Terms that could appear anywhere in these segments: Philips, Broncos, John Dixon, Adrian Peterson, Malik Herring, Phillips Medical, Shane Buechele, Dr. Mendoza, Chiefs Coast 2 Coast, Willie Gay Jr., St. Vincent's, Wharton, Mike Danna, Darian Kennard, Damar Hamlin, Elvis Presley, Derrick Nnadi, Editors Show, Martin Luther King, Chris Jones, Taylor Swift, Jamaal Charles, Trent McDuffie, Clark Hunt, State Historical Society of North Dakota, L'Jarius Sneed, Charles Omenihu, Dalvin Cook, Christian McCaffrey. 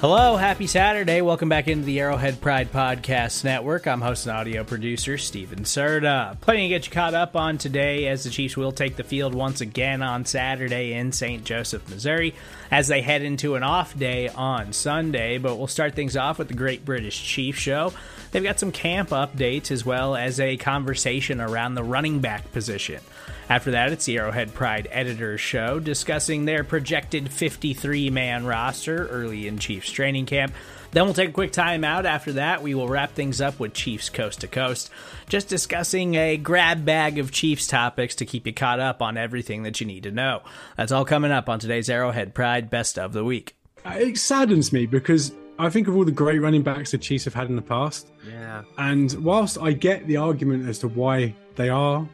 Hello, happy Saturday. Welcome back into the Arrowhead Pride Podcast Network. I'm host and audio producer Stephen Serta. Plenty to get you caught up on today as the Chiefs will take the field once again on Saturday in St. Joseph, Missouri, as they head into an off day on Sunday. But we'll start things off with the Great British Chief Show. They've got some camp updates as well as a conversation around the running back position. After that, it's the Arrowhead Pride Editors Show discussing their projected 53-man roster early in Chiefs training camp. Then we'll take a quick time out. After that, we will wrap things up with Chiefs Coast to Coast, just discussing a grab bag of Chiefs topics to keep you caught up on everything that you need to know. That's all coming up on today's Arrowhead Pride Best of the Week. It saddens me because I think of all the great running backs the Chiefs have had in the past. Yeah. And whilst I get the argument as to why they are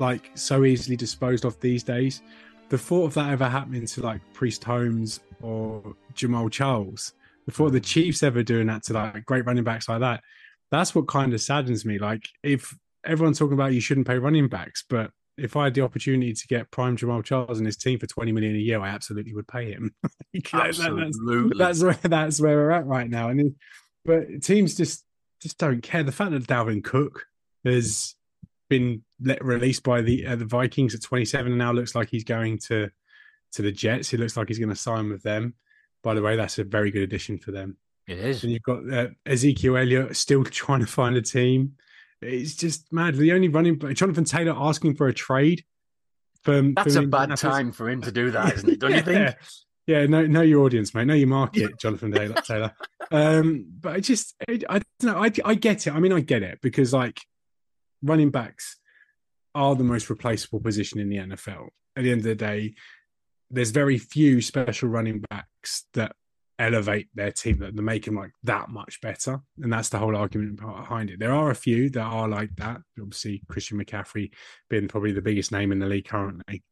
like so easily disposed of these days, the thought of that ever happening to like Priest Holmes or Jamaal Charles, the thought of the Chiefs ever doing that to like great running backs like that, that's what kind of saddens me. Like, if everyone's talking about you shouldn't pay running backs, but if I had the opportunity to get prime Jamaal Charles and his team for $20 million a year, I absolutely would pay him. Absolutely. That's where we're at right now. And but teams just don't care. The fact that Dalvin Cook has been released by the Vikings at 27 and now looks like he's going to the Jets. He looks like he's going to sign with them. By the way, that's a very good addition for them. It is. And you've got Ezekiel Elliott still trying to find a team. It's just mad. The only running back, Jonathan Taylor, asking for a trade. That's a bad time for him to do that, isn't it? Don't you think? Yeah, know your audience, mate. Know your market, Jonathan Taylor. But I just, I don't know. I get it. I mean, I get it because like running backs are the most replaceable position in the NFL. At the end of the day, there's very few special running backs that elevate their team, that they make them like that much better, and that's the whole argument behind it. There are a few that are like that, obviously Christian McCaffrey being probably the biggest name in the league currently,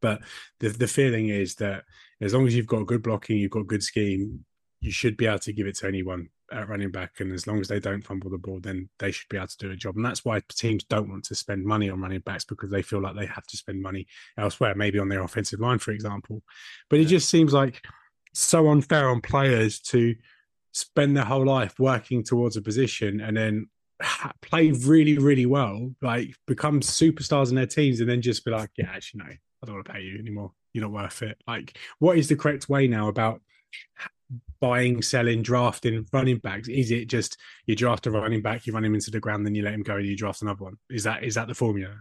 but the feeling is that as long as you've got good blocking, you've got good scheme, you should be able to give it to anyone at running back, and as long as they don't fumble the ball, then they should be able to do a job. And that's why teams don't want to spend money on running backs, because they feel like they have to spend money elsewhere, maybe on their offensive line, for example. But it just seems like so unfair on players to spend their whole life working towards a position and then play really, really well, like become superstars in their teams, and then just be like, yeah, actually, no, I don't want to pay you anymore. You're not worth it. Like, what is the correct way now about buying, selling, drafting running backs? Is it just you draft a running back, you run him into the ground, then you let him go and you draft another one? Is that the formula?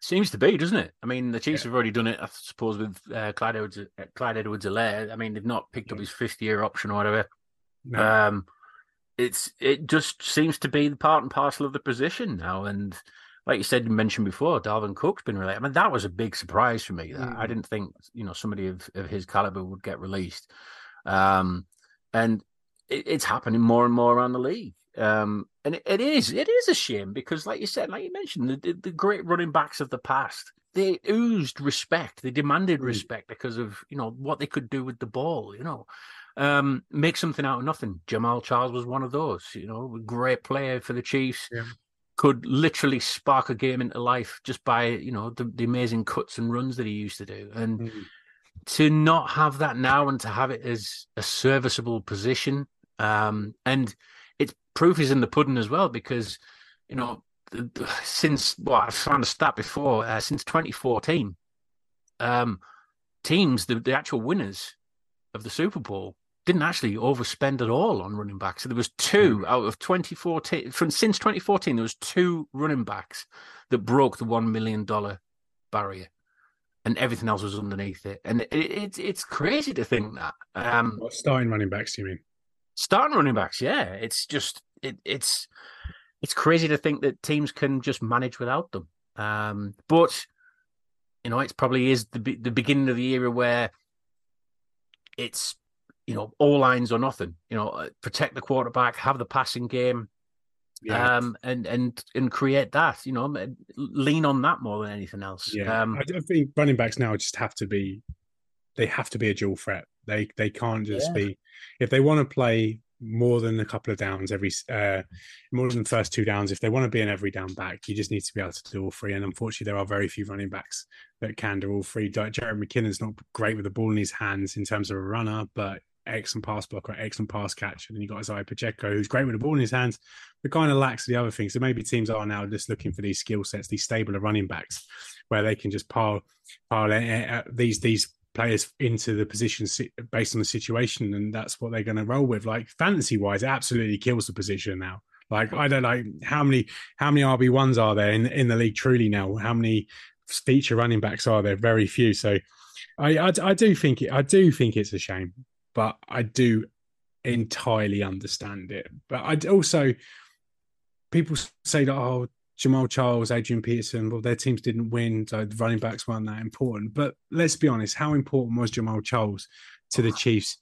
Seems to be, doesn't it? I mean, the Chiefs have already done it, I suppose, with Clyde Edwards-Helaire. I mean, they've not picked up his fifth-year option or whatever. No. It just seems to be the part and parcel of the position now. And like you said, you mentioned before, Dalvin Cook's been released. I mean, that was a big surprise for me. That I didn't think, somebody of his caliber would get released. And it's happening more and more around the league. And it is a shame because, like you said, like you mentioned, the great running backs of the past, they oozed respect. They demanded respect because of, what they could do with the ball, make something out of nothing. Jamaal Charles was one of those, a great player for the Chiefs, could literally spark a game into life just by, the amazing cuts and runs that he used to do. And to not have that now and to have it as a serviceable position, and it's proof is in the pudding as well, because since I found a stat before, since 2014, teams, the actual winners of the Super Bowl, didn't actually overspend at all on running backs. So there was two out of 2014. Since 2014, there was two running backs that broke the $1 million barrier. And everything else was underneath it, and it's crazy to think that. Starting running backs, do you mean? Starting running backs, yeah. It's just it's crazy to think that teams can just manage without them. But it's probably is the beginning of the era where it's all lines or nothing. Protect the quarterback, have the passing game, and create that, lean on that more than anything else. Yeah. I think running backs now just have to be a dual threat. They can't just be, if they want to play more than a couple of downs more than the first two downs, if they want to be an every down back, you just need to be able to do all three. And unfortunately, there are very few running backs that can do all three. Jared McKinnon's not great with the ball in his hands in terms of a runner, but excellent pass blocker, excellent pass catcher. And then you've got Isaiah Pacheco, who's great with the ball in his hands, but kind of lacks the other things. So maybe teams are now just looking for these skill sets, these stable of running backs, where they can just pile these players into the positions based on the situation, and that's what they're going to roll with. Like fantasy-wise, it absolutely kills the position now. Like I don't know how many RB1s are there in the league truly now. How many feature running backs are there? Very few. So I do think it's a shame, but I do entirely understand it. But I also, people say that, oh, Jamaal Charles, Adrian Peterson, well, their teams didn't win, so the running backs weren't that important. But let's be honest, how important was Jamaal Charles to the Chiefs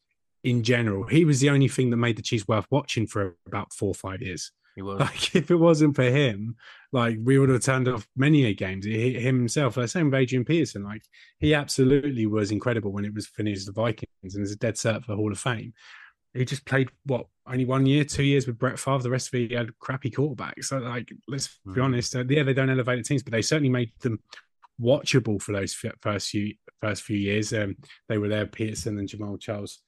in general? He was the only thing that made the Chiefs worth watching for about 4 or 5 years. He was. Like, if it wasn't for him, like, we would have turned off many a games. Him himself, like, same with Adrian Peterson. Like, he absolutely was incredible when it was finished the Vikings and is a dead cert for the Hall of Fame. He just played, only 1 year, 2 years with Brett Favre. The rest of it, he had crappy quarterbacks. So, like, let's be honest. Yeah, they don't elevate the teams, but they certainly made them watchable for those first few years. They were there, Peterson and Jamaal Charles.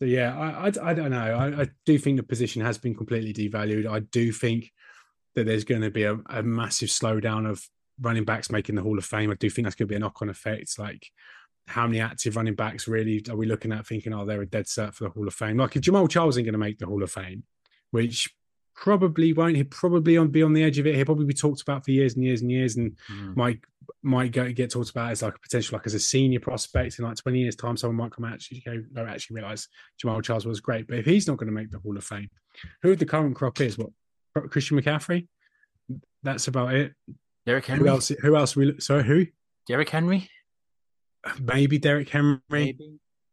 So, yeah, I don't know. I do think the position has been completely devalued. I do think that there's going to be a massive slowdown of running backs making the Hall of Fame. I do think that's going to be a knock-on effect. Like, how many active running backs really are we looking at thinking, oh, they're a dead cert for the Hall of Fame? Like, if Jamaal Charles isn't going to make the Hall of Fame, which probably won't, he'll probably be on the edge of it. He'll probably be talked about for years and years and years, and might get talked about as like a potential, like as a senior prospect in like 20 years' time. Someone might come out actually realise Jamaal Charles was great. But if he's not going to make the Hall of Fame, who the current crop is? What, Christian McCaffrey? That's about it. Derrick Henry. Who else? Who? Derrick Henry. Maybe Derrick Henry.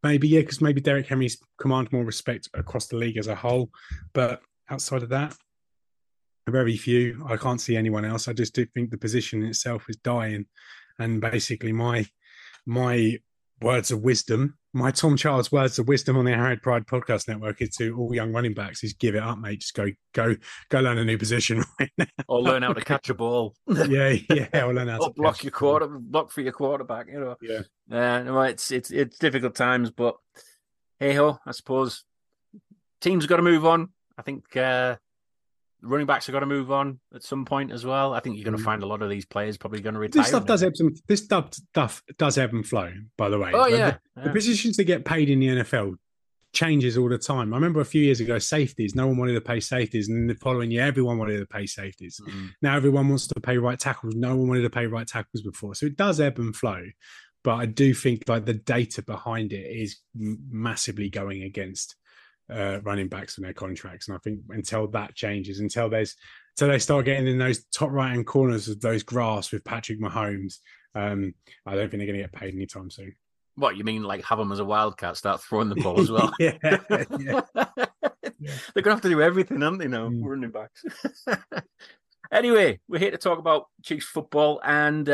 Maybe yeah, because maybe Derrick Henry's command more respect across the league as a whole. But outside of that, very few. I can't see anyone else. I just do think the position itself is dying. And basically my words of wisdom, my Tom Charles words of wisdom on the Arrowhead Pride Podcast Network is to all young running backs is give it up, mate. Just go learn a new position right now. Or learn how to catch a ball. Yeah. Or learn how to block your quarterback, block for your quarterback, you know. Yeah. No, it's difficult times, but hey ho, I suppose teams gotta move on. I think running backs have got to move on at some point as well. I think you're going to find a lot of these players probably going to retire. This stuff does ebb and flow, by the way. Oh, yeah. The positions that get paid in the NFL changes all the time. I remember a few years ago, safeties. No one wanted to pay safeties. And then the following year, everyone wanted to pay safeties. Mm-hmm. Now everyone wants to pay right tackles. No one wanted to pay right tackles before. So it does ebb and flow. But I do think like the data behind it is massively going against running backs and their contracts, and I think until that changes, until they start getting in those top right hand corners of those graphs with Patrick Mahomes, I don't think they're going to get paid anytime soon. What you mean, like have them as a wildcat, start throwing the ball as well? yeah. They're going to have to do everything, aren't they? Now running backs. Anyway, we're here to talk about Chiefs football, and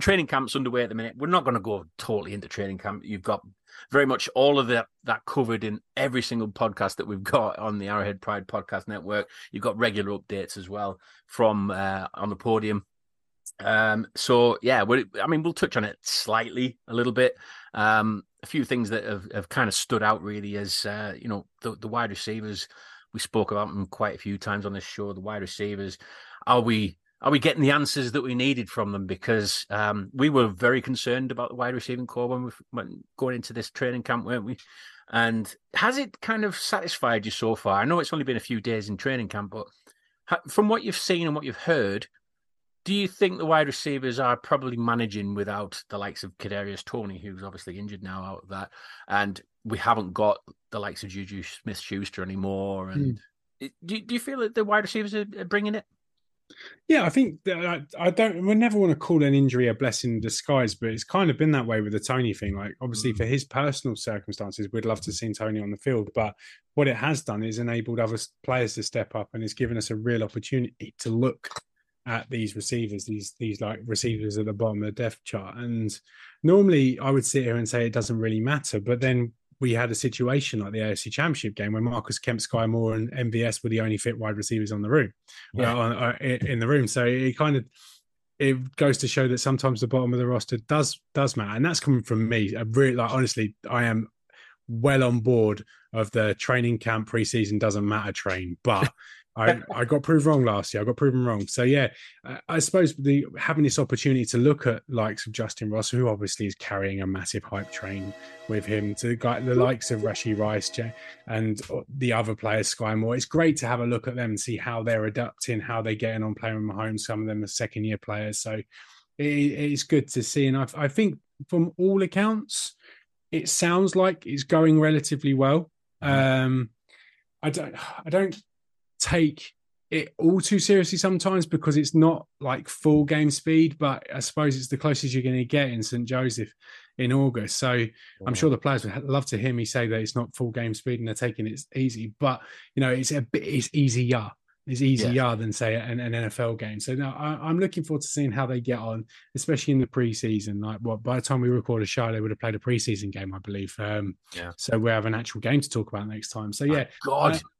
training camp's underway at the minute. We're not going to go totally into training camp. You've got very much all of that covered in every single podcast that we've got on the Arrowhead Pride Podcast Network. You've got regular updates as well from on the podium. We'll touch on it slightly, a little bit. A few things that have kind of stood out really is, the wide receivers. We spoke about them quite a few times on this show. The wide receivers. Are we getting the answers that we needed from them? Because we were very concerned about the wide receiving core when we went going into this training camp, weren't we? And has it kind of satisfied you so far? I know it's only been a few days in training camp, but from what you've seen and what you've heard, do you think the wide receivers are probably managing without the likes of Kadarius Toney, who's obviously injured now out of that, and we haven't got the likes of Juju Smith-Schuster anymore? And do you feel that the wide receivers are bringing it? Yeah, I think that we never want to call an injury a blessing in disguise, but it's kind of been that way with the Toney thing. Like, obviously, for his personal circumstances, we'd love to have seen Toney on the field, but what it has done is enabled other players to step up, and it's given us a real opportunity to look at these receivers, these receivers at the bottom of the depth chart. And normally, I would sit here and say it doesn't really matter, but then we had a situation like the AFC Championship game where Marcus Kemp, Sky Moore, and MVS were the only fit wide receivers on the room, in the room. So it goes to show that sometimes the bottom of the roster does matter, and that's coming from me. I honestly, I am well on board of the training camp preseason doesn't matter train, but I got proved wrong last year. I got proven wrong. So yeah, I suppose having this opportunity to look at likes of Justyn Ross, who obviously is carrying a massive hype train with him, to the likes of Rashee Rice and the other players, Sky Moore. It's great to have a look at them and see how they're adapting, how they're getting on playing with Mahomes. Some of them are second year players. So it's good to see. And I think from all accounts, it sounds like it's going relatively well. I don't take it all too seriously sometimes because it's not like full game speed, but I suppose it's the closest you're going to get in St. Joseph in August. So I'm sure the players would love to hear me say that it's not full game speed and they're taking it easy, but you know, it's easier. It's easier than say an NFL game. So now I'm looking forward to seeing how they get on, especially in the preseason. Like by the time we record a show, they would have played a preseason game, I believe. So we have an actual game to talk about next time. So yeah,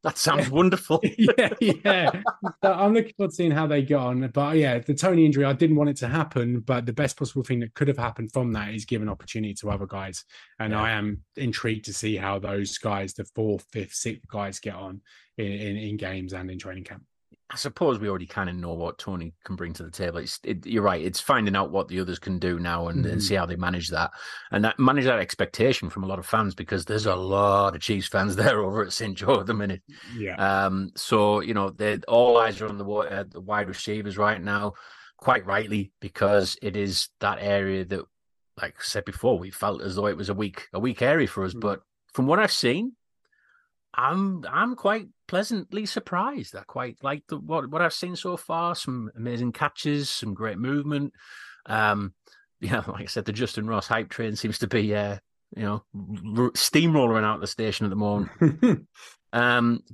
that sounds wonderful. So I'm looking forward to seeing how they get on. But yeah, the Toney injury, I didn't want it to happen, but the best possible thing that could have happened from that is giving opportunity to other guys. And I am intrigued to see how those guys, the 4th, 5th, 6th guys, get on in games and in training camp. I suppose we already kind of know what Toney can bring to the table. You're right. It's finding out what the others can do now and see how they manage that. And that manage that expectation from a lot of fans, because there's a lot of Chiefs fans there over at St. Joe at the minute. Yeah. So, you know, all eyes are on the wide receivers right now, quite rightly, because it is that area that, like I said before, we felt as though it was a weak area for us. Mm. But from what I've seen, I'm quite pleasantly surprised. I quite like what I've seen so far. Some amazing catches, some great movement. Like I said, the Justyn Ross hype train seems to be, steamrolling out the station at the moment.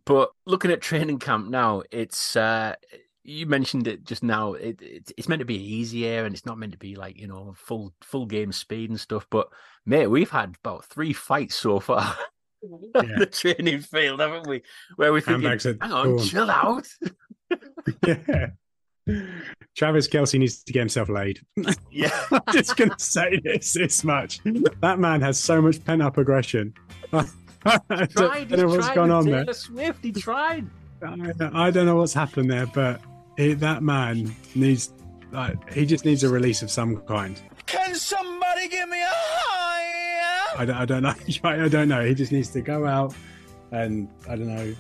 But looking at training camp now, it's you mentioned it just now. It's meant to be easier, and it's not meant to be like full game speed and stuff. But mate, we've had about 3 fights so far. The training field, haven't we? Where we're thinking, hang on, chill out. Travis Kelce needs to get himself laid. I'm just going to say this much. That man has so much pent-up aggression. I don't know what's gone on there. Taylor Swift, he tried. I don't know what's happened there, but that man needs, he just needs a release of some kind. Can somebody give me a high? I don't know. He just needs to go out and, I don't know,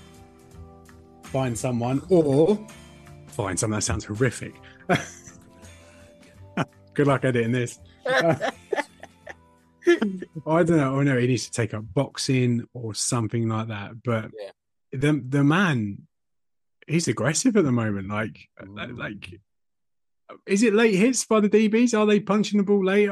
find someone that sounds horrific. Good luck editing this. I don't know. Oh no, he needs to take up boxing or something like that. But the man, he's aggressive at the moment. Like, is it late hits by the DBs? Are they punching the ball late?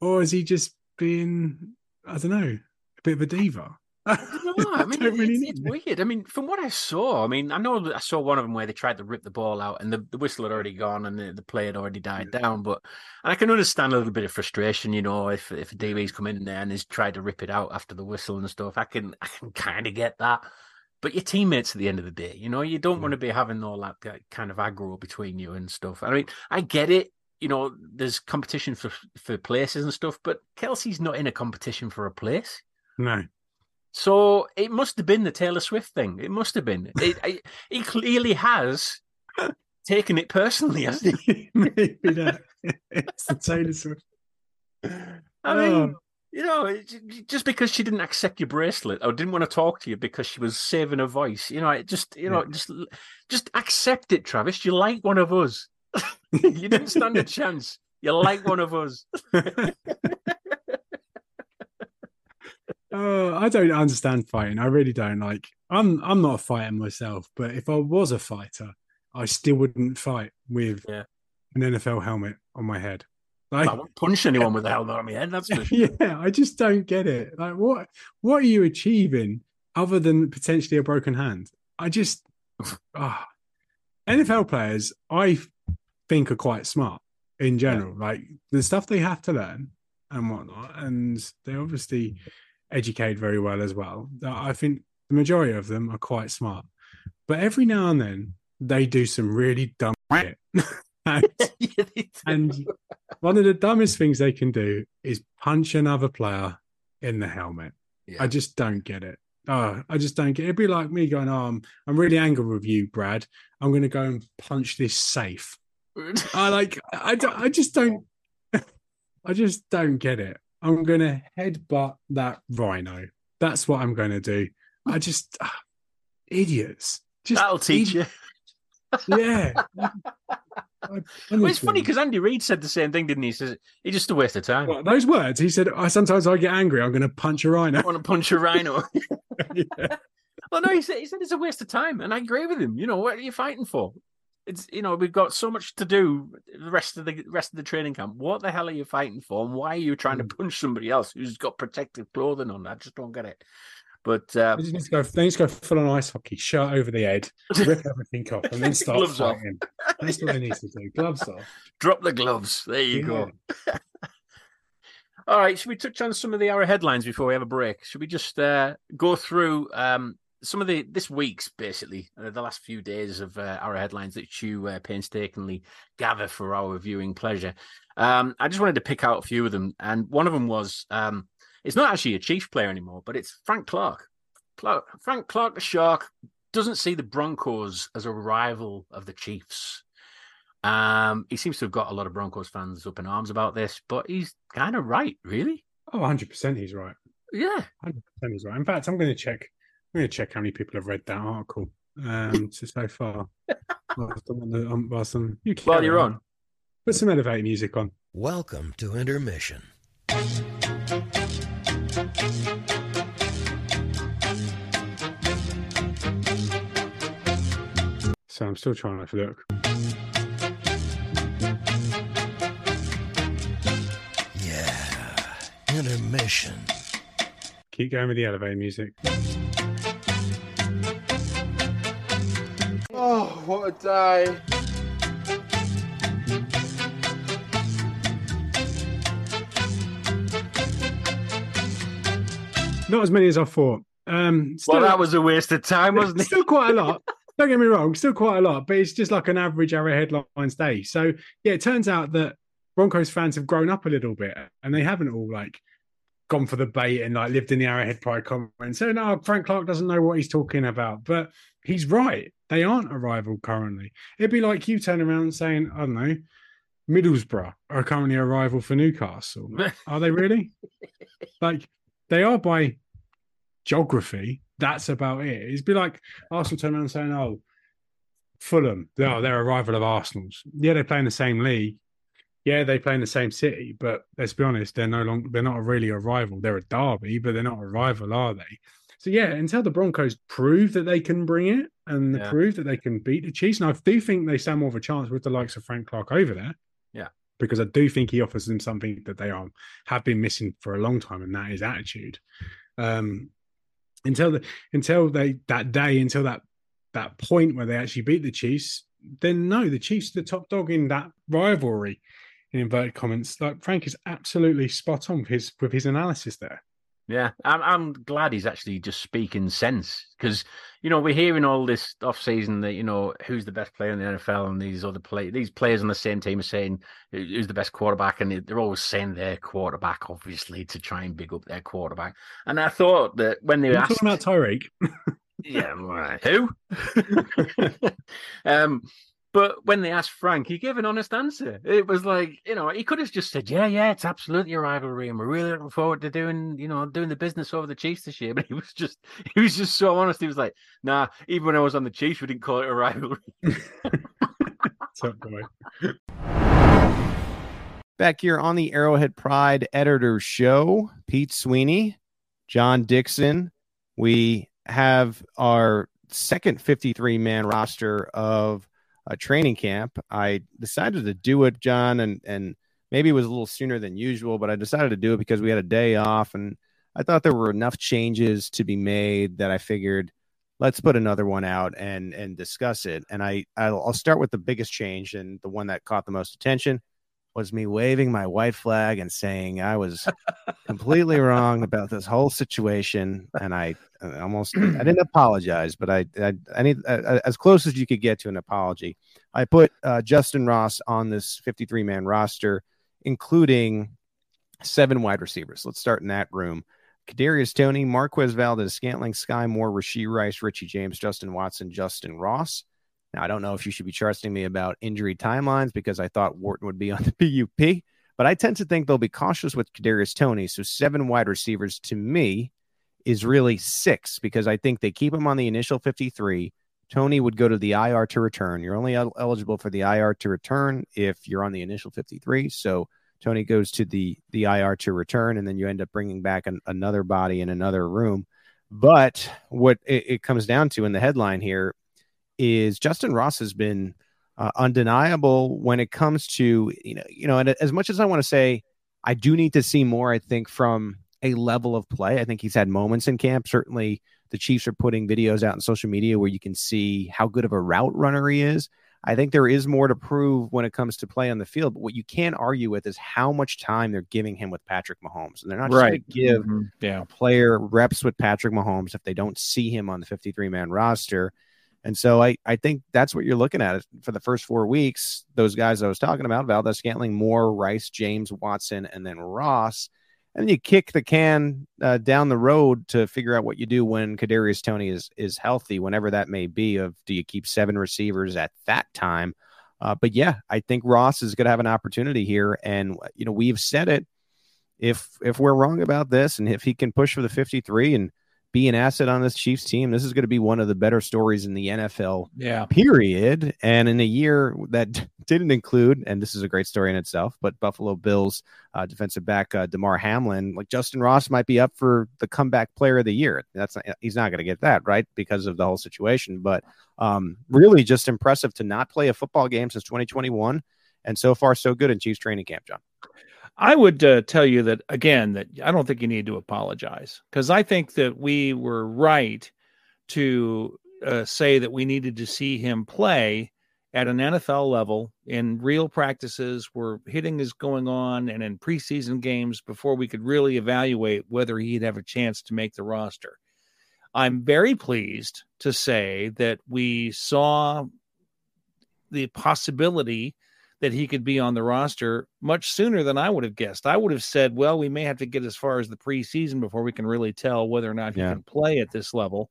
Or is he just being, I don't know, a bit of a diva? It's weird. I mean, from what I saw, I know I saw one of them where they tried to rip the ball out and the whistle had already gone and the play had already died down. But I can understand a little bit of frustration, if a DB's come in there and he's tried to rip it out after the whistle and stuff. I can kind of get that. But your teammates at the end of the day, you don't want to be having all that kind of aggro between you and stuff. I mean, I get it. There's competition for places and stuff, but Kelce's not in a competition for a place. No. So it must have been the Taylor Swift thing. It must have been. He clearly has taken it personally, hasn't he? Maybe that. It's the Taylor Swift. Just because she didn't accept your bracelet or didn't want to talk to you because she was saving her voice, just accept it, Travis. You're like one of us. You didn't stand a chance. You're like one of us. I don't understand fighting. I really don't. Like, I'm not a fighter myself, but if I was a fighter, I still wouldn't fight with an NFL helmet on my head. Like, I won't punch anyone with a helmet on my head. That's for sure. Yeah, I just don't get it. Like, what are you achieving other than potentially a broken hand? I just NFL players, I think, are quite smart in general. Like, the stuff they have to learn and whatnot, and they obviously educate very well as well. I think the majority of them are quite smart, but every now and then they do some really dumb shit. and one of the dumbest things they can do is punch another player in the helmet. Yeah. I just don't get it. I just don't get it. It'd be like me going, oh, I'm really angry with you, Brad. I'm going to go and punch this safe. I just don't get it. I'm going to headbutt that rhino. That's what I'm going to do. I just, idiots. Just that'll teach you. Yeah. Well, it's funny because Andy Reid said the same thing, didn't he? He says it's just a waste of time. Well, those words, he said, sometimes I get angry. I'm going to punch a rhino. I want to punch a rhino. Yeah. Well, no, he said it's a waste of time, and I agree with him. You know, what are you fighting for? It's, you know, we've got so much to do the rest of the training camp. What the hell are you fighting for? And why are you trying to punch somebody else who's got protective clothing on? I just don't get it. But they just go full on ice hockey, shirt over the head, rip everything off, and then start gloves fighting. Off. That's what they need to do. Gloves off. Drop the gloves. There you go. All right, should we touch on some of the hour headlines before we have a break? Should we just go through some of this week's, basically, the last few days of our headlines that you painstakingly gather for our viewing pleasure. I just wanted to pick out a few of them. And one of them was, it's not actually a Chief player anymore, but it's Frank Clark. Frank Clark, the Shark, doesn't see the Broncos as a rival of the Chiefs. He seems to have got a lot of Broncos fans up in arms about this, but he's kind of right, really. Oh, 100% he's right. Yeah. 100% he's right. In fact, I'm going to check how many people have read that article so far. While you're on. Put some elevator music on. Welcome to Intermission. So I'm still trying to look. Yeah, Intermission. Keep going with the elevator music. Oh, what a day. Not as many as I thought. That was a waste of time, wasn't it? Still quite a lot. Don't get me wrong, still quite a lot, but it's just like an average Arrowhead Headlines day. So, yeah, it turns out that Broncos fans have grown up a little bit and they haven't all, like, gone for the bait and, like, lived in the Arrowhead Pride comment. So, no, Frank Clark doesn't know what he's talking about, but he's right. They aren't a rival currently. It'd be like you turn around and saying, I don't know, Middlesbrough are currently a rival for Newcastle. Are they really? Like, they are by geography. That's about it. It'd be like Arsenal turn around and saying, oh, Fulham, they're a rival of Arsenal's. Yeah, they play in the same league. Yeah, they play in the same city. But let's be honest, they're not really a rival. They're a derby, but they're not a rival, are they? So, yeah, until the Broncos prove that they can bring it and prove that they can beat the Chiefs. And I do think they stand more of a chance with the likes of Frank Clark over there. Yeah. Because I do think he offers them something that they have been missing for a long time, and that is attitude. Until that point where they actually beat the Chiefs, then no, the Chiefs are the top dog in that rivalry, in inverted comments. Like, Frank is absolutely spot on with his analysis there. Yeah, I'm glad he's actually just speaking sense, because, you know, we're hearing all this off-season that, you know, who's the best player in the NFL, and these players on the same team are saying who's the best quarterback, and they're always saying their quarterback, obviously, to try and big up their quarterback. And I thought that when they were talking about Tyreek. Yeah, right. Who? But when they asked Frank, he gave an honest answer. It was like, you know, he could have just said, yeah, it's absolutely a rivalry, and we're really looking forward to doing the business over the Chiefs this year. But he was just so honest. He was like, nah, even when I was on the Chiefs, we didn't call it a rivalry. Top boy. Back here on the Arrowhead Pride Editor Show, Pete Sweeney, John Dixon. We have our second 53-man roster of a training camp. I decided to do it, John, and maybe it was a little sooner than usual, but I decided to do it because we had a day off, and I thought there were enough changes to be made that I figured let's put another one out and discuss it. And I'll start with the biggest change, and the one that caught the most attention was me waving my white flag and saying I was completely wrong about this whole situation, and I didn't apologize, but I need as close as you could get to an apology. I put Justyn Ross on this 53-man roster, including 7 wide receivers. Let's start in that room. Kadarius Toney, Marquez Valdez-Scantling, Sky Moore, Rashee Rice, Richie James, Justin Watson, Justyn Ross. Now, I don't know if you should be trusting me about injury timelines because I thought Wharton would be on the PUP, but I tend to think they'll be cautious with Kadarius Toney. So 7 wide receivers to me is really 6 because I think they keep him on the initial 53. Toney would go to the IR to return. You're only eligible for the IR to return if you're on the initial 53. So Toney goes to the IR to return, and then you end up bringing back another body in another room. But what it comes down to in the headline here is Justyn Ross has been undeniable when it comes to, you know, and as much as I want to say, I do need to see more, I think, from a level of play. I think he's had moments in camp. Certainly the Chiefs are putting videos out on social media where you can see how good of a route runner he is. I think there is more to prove when it comes to play on the field. But what you can't argue with is how much time they're giving him with Patrick Mahomes. And they're not just going to give a player reps with Patrick Mahomes if they don't see him on the 53-man roster. And so I think that's what you're looking at for the first 4 weeks. Those guys I was talking about, Valdez-Scantling, Moore, Rice, James, Watson, and then Ross. And you kick the can down the road to figure out what you do when Kadarius Toney is healthy, whenever that may be, of do you keep 7 receivers at that time? But yeah, I think Ross is going to have an opportunity here. And, you know, we've said it, if we're wrong about this and if he can push for the 53 and be an asset on this Chiefs team, this is going to be one of the better stories in the NFL, period. And in a year that didn't include, and this is a great story in itself, but Buffalo Bills defensive back Damar Hamlin, like Justyn Ross might be up for the comeback player of the year. He's not going to get that, right, because of the whole situation. But really just impressive to not play a football game since 2021. And so far, so good in Chiefs training camp, John. I would tell you that, again, that I don't think you need to apologize, because I think that we were right to say that we needed to see him play at an NFL level in real practices where hitting is going on and in preseason games before we could really evaluate whether he'd have a chance to make the roster. I'm very pleased to say that we saw the possibility that he could be on the roster much sooner than I would have guessed. I would have said, well, we may have to get as far as the preseason before we can really tell whether or not he can play at this level.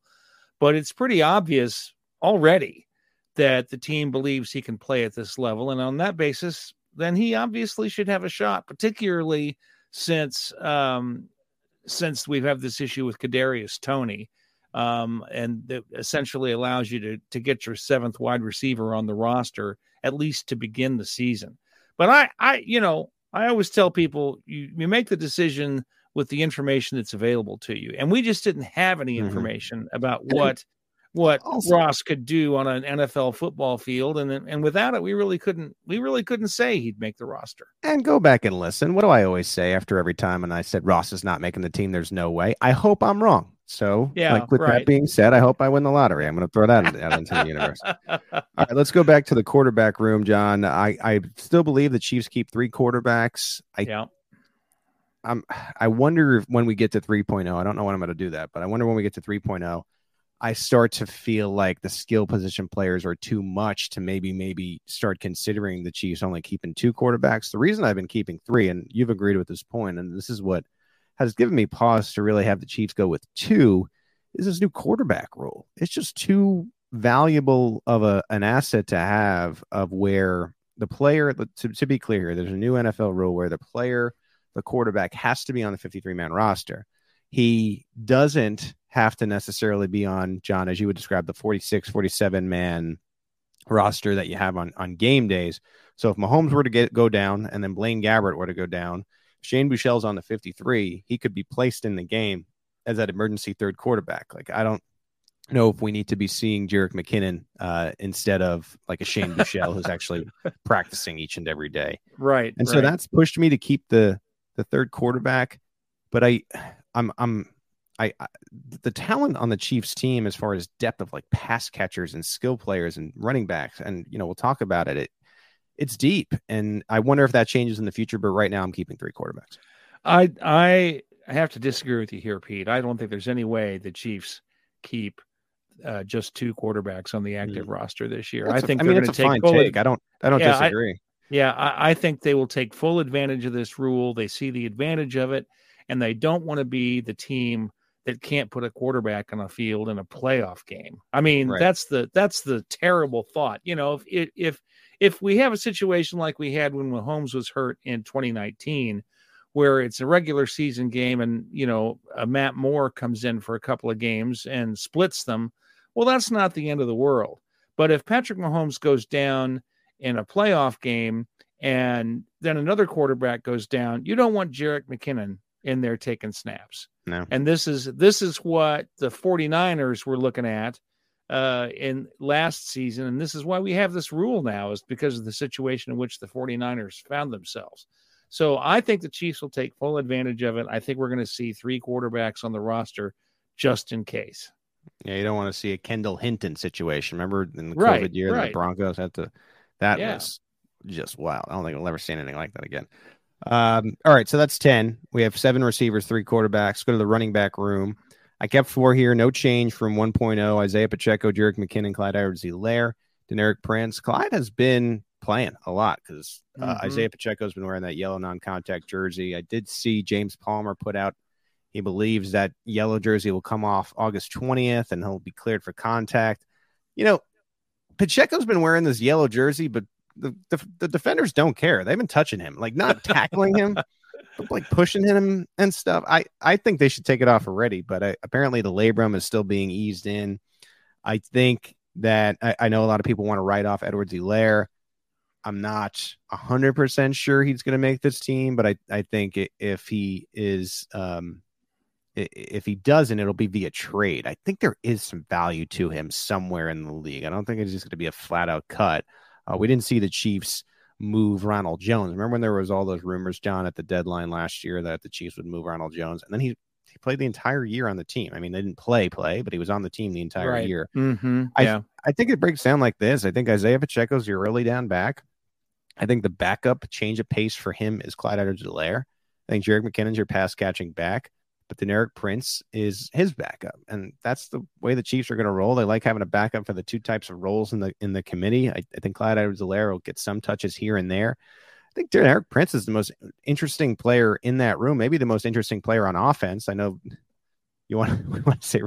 But it's pretty obvious already that the team believes he can play at this level. And on that basis, then he obviously should have a shot, particularly since we've had this issue with Kadarius Toney. And that essentially allows you to get your 7th wide receiver on the roster, at least to begin the season. But I always tell people, you make the decision with the information that's available to you. And we just didn't have any information about what also Ross could do on an NFL football field. And without it, we really couldn't say he'd make the roster. And go back and listen. What do I always say after every time when I said Ross is not making the team? There's no way. I hope I'm wrong. So that being said, I hope I win the lottery. I'm going to throw that out into the universe. All right, let's go back to the quarterback room, John. I still believe the Chiefs keep 3 quarterbacks. I wonder if when we get to 3.0, I don't know when I'm going to do that, but I wonder when we get to 3.0, I start to feel like the skill position players are too much to maybe start considering the Chiefs only keeping 2 quarterbacks. The reason I've been keeping 3, and you've agreed with this point, and this is what has given me pause to really have the Chiefs go with 2 is this new quarterback rule. It's just too valuable of an asset to have, of where the player, to be clear, there's a new NFL rule where the quarterback has to be on the 53-man roster. He doesn't have to necessarily be on, John, as you would describe, the 46, 47-man roster that you have on game days. So if Mahomes were to go down and then Blaine Gabbert were to go down, Shane Buechele's on the 53. He could be placed in the game as that emergency 3rd quarterback. Like, I don't know if we need to be seeing Jerick McKinnon instead of like a Shane Buechele who's actually practicing each and every day. Right. And so that's pushed me to keep the 3rd quarterback. But I'm the talent on the Chiefs team, as far as depth of like pass catchers and skill players and running backs, and, you know, we'll talk about it. It's deep, and I wonder if that changes in the future, but right now I'm keeping 3 quarterbacks. I have to disagree with you here, Pete. I don't think there's any way the Chiefs keep just 2 quarterbacks on the active roster this year. I think they're going to take full advantage. I don't disagree. I think they will take full advantage of this rule. They see the advantage of it, and they don't want to be the team that can't put a quarterback on a field in a playoff game. I mean, right. that's the terrible thought. You know, if we have a situation like we had when Mahomes was hurt in 2019, where it's a regular season game and, you know, Matt Moore comes in for a couple of games and splits them, well, that's not the end of the world. But if Patrick Mahomes goes down in a playoff game and then another quarterback goes down, you don't want Jerick McKinnon in there taking snaps. No. And this is what the 49ers were looking at in last season. And this is why we have this rule now, is because of the situation in which the 49ers found themselves. So I think the Chiefs will take full advantage of it. I think we're going to see three quarterbacks on the roster just in case. Yeah, you don't want to see a Kendall Hinton situation. Remember in the COVID year that the Broncos had to – was just wild. I don't think we'll ever see anything like that again. All right, so that's 10. We have 7 receivers, 3 quarterbacks. Go to the running back room. I kept 4 here. No change from 1.0. Isaiah Pacheco, Derrick McKinnon, Clyde Edwards-Helaire, Deneric Prance. Clyde has been – playing a lot because Isaiah Pacheco has been wearing that yellow non-contact jersey. I did see James Palmer put out he believes that yellow jersey will come off August 20th and he'll be cleared for contact. You know, Pacheco's been wearing this yellow jersey, but the defenders don't care. They've been touching him, like not tackling him, but like pushing him and stuff. I think they should take it off already, but apparently the labrum is still being eased in. I think that I know a lot of people want to write off Edwards-Helaire. I'm not 100% sure he's going to make this team, but I think if he is, if he doesn't, it'll be via trade. I think there is some value to him somewhere in the league. I don't think it's just going to be a flat out cut. We didn't see the Chiefs move Ronald Jones. Remember when there was all those rumors, John, at the deadline last year that the Chiefs would move Ronald Jones, and then he played the entire year on the team. I mean, they didn't play, but he was on the team the entire year. Mm-hmm. I think it breaks down like this. I think Isaiah Pacheco's your early down back. I think the backup change of pace for him is Clyde Edwards-Helaire. I think Jerick McKinnon's your pass catching back, but Deneric Prance is his backup, and that's the way the Chiefs are going to roll. They like having a backup for the two types of roles in the committee. I think Clyde Edwards-Helaire will get some touches here and there. I think Deneric Prance is the most interesting player in that room, maybe the most interesting player on offense. I know we want to say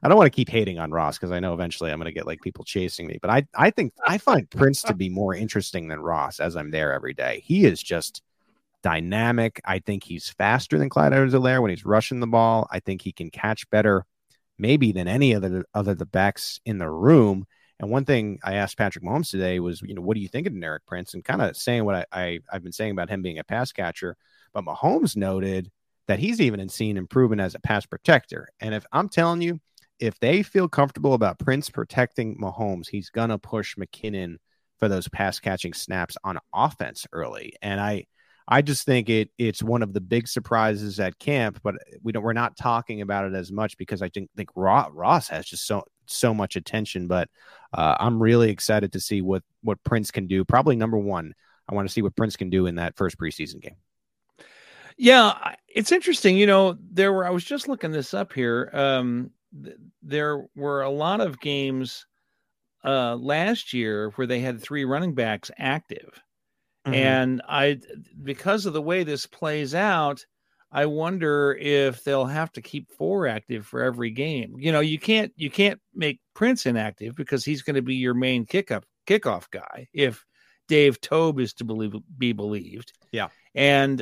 I don't want to keep hating on Ross because I know eventually I'm going to get like people chasing me, but I think I find Prance to be more interesting than Ross as I'm there every day. He is just dynamic. I think he's faster than Clyde Edwards-Helaire when he's rushing the ball. I think he can catch better maybe than any other the backs in the room. And one thing I asked Patrick Mahomes today was, you know, what do you think of Deneric Prance? And kind of saying what I've been saying about him being a pass catcher, but Mahomes noted that he's even seen improvement as a pass protector. And if I'm telling you, if they feel comfortable about Prance protecting Mahomes, he's going to push McKinnon for those pass catching snaps on offense early. And I just think it's one of the big surprises at camp, but we're not talking about it as much because I think Ross has just so much attention, but I'm really excited to see what Prance can do. Probably number one, I want to see what Prance can do in that first preseason game. Yeah, it's interesting. You know, I was just looking this up here. There were a lot of games last year where they had 3 running backs active. Mm-hmm. And because of the way this plays out, I wonder if they'll have to keep 4 active for every game. You know, you can't make Prance inactive because he's going to be your main kickoff guy if Dave Tobe is to be believed. Yeah. And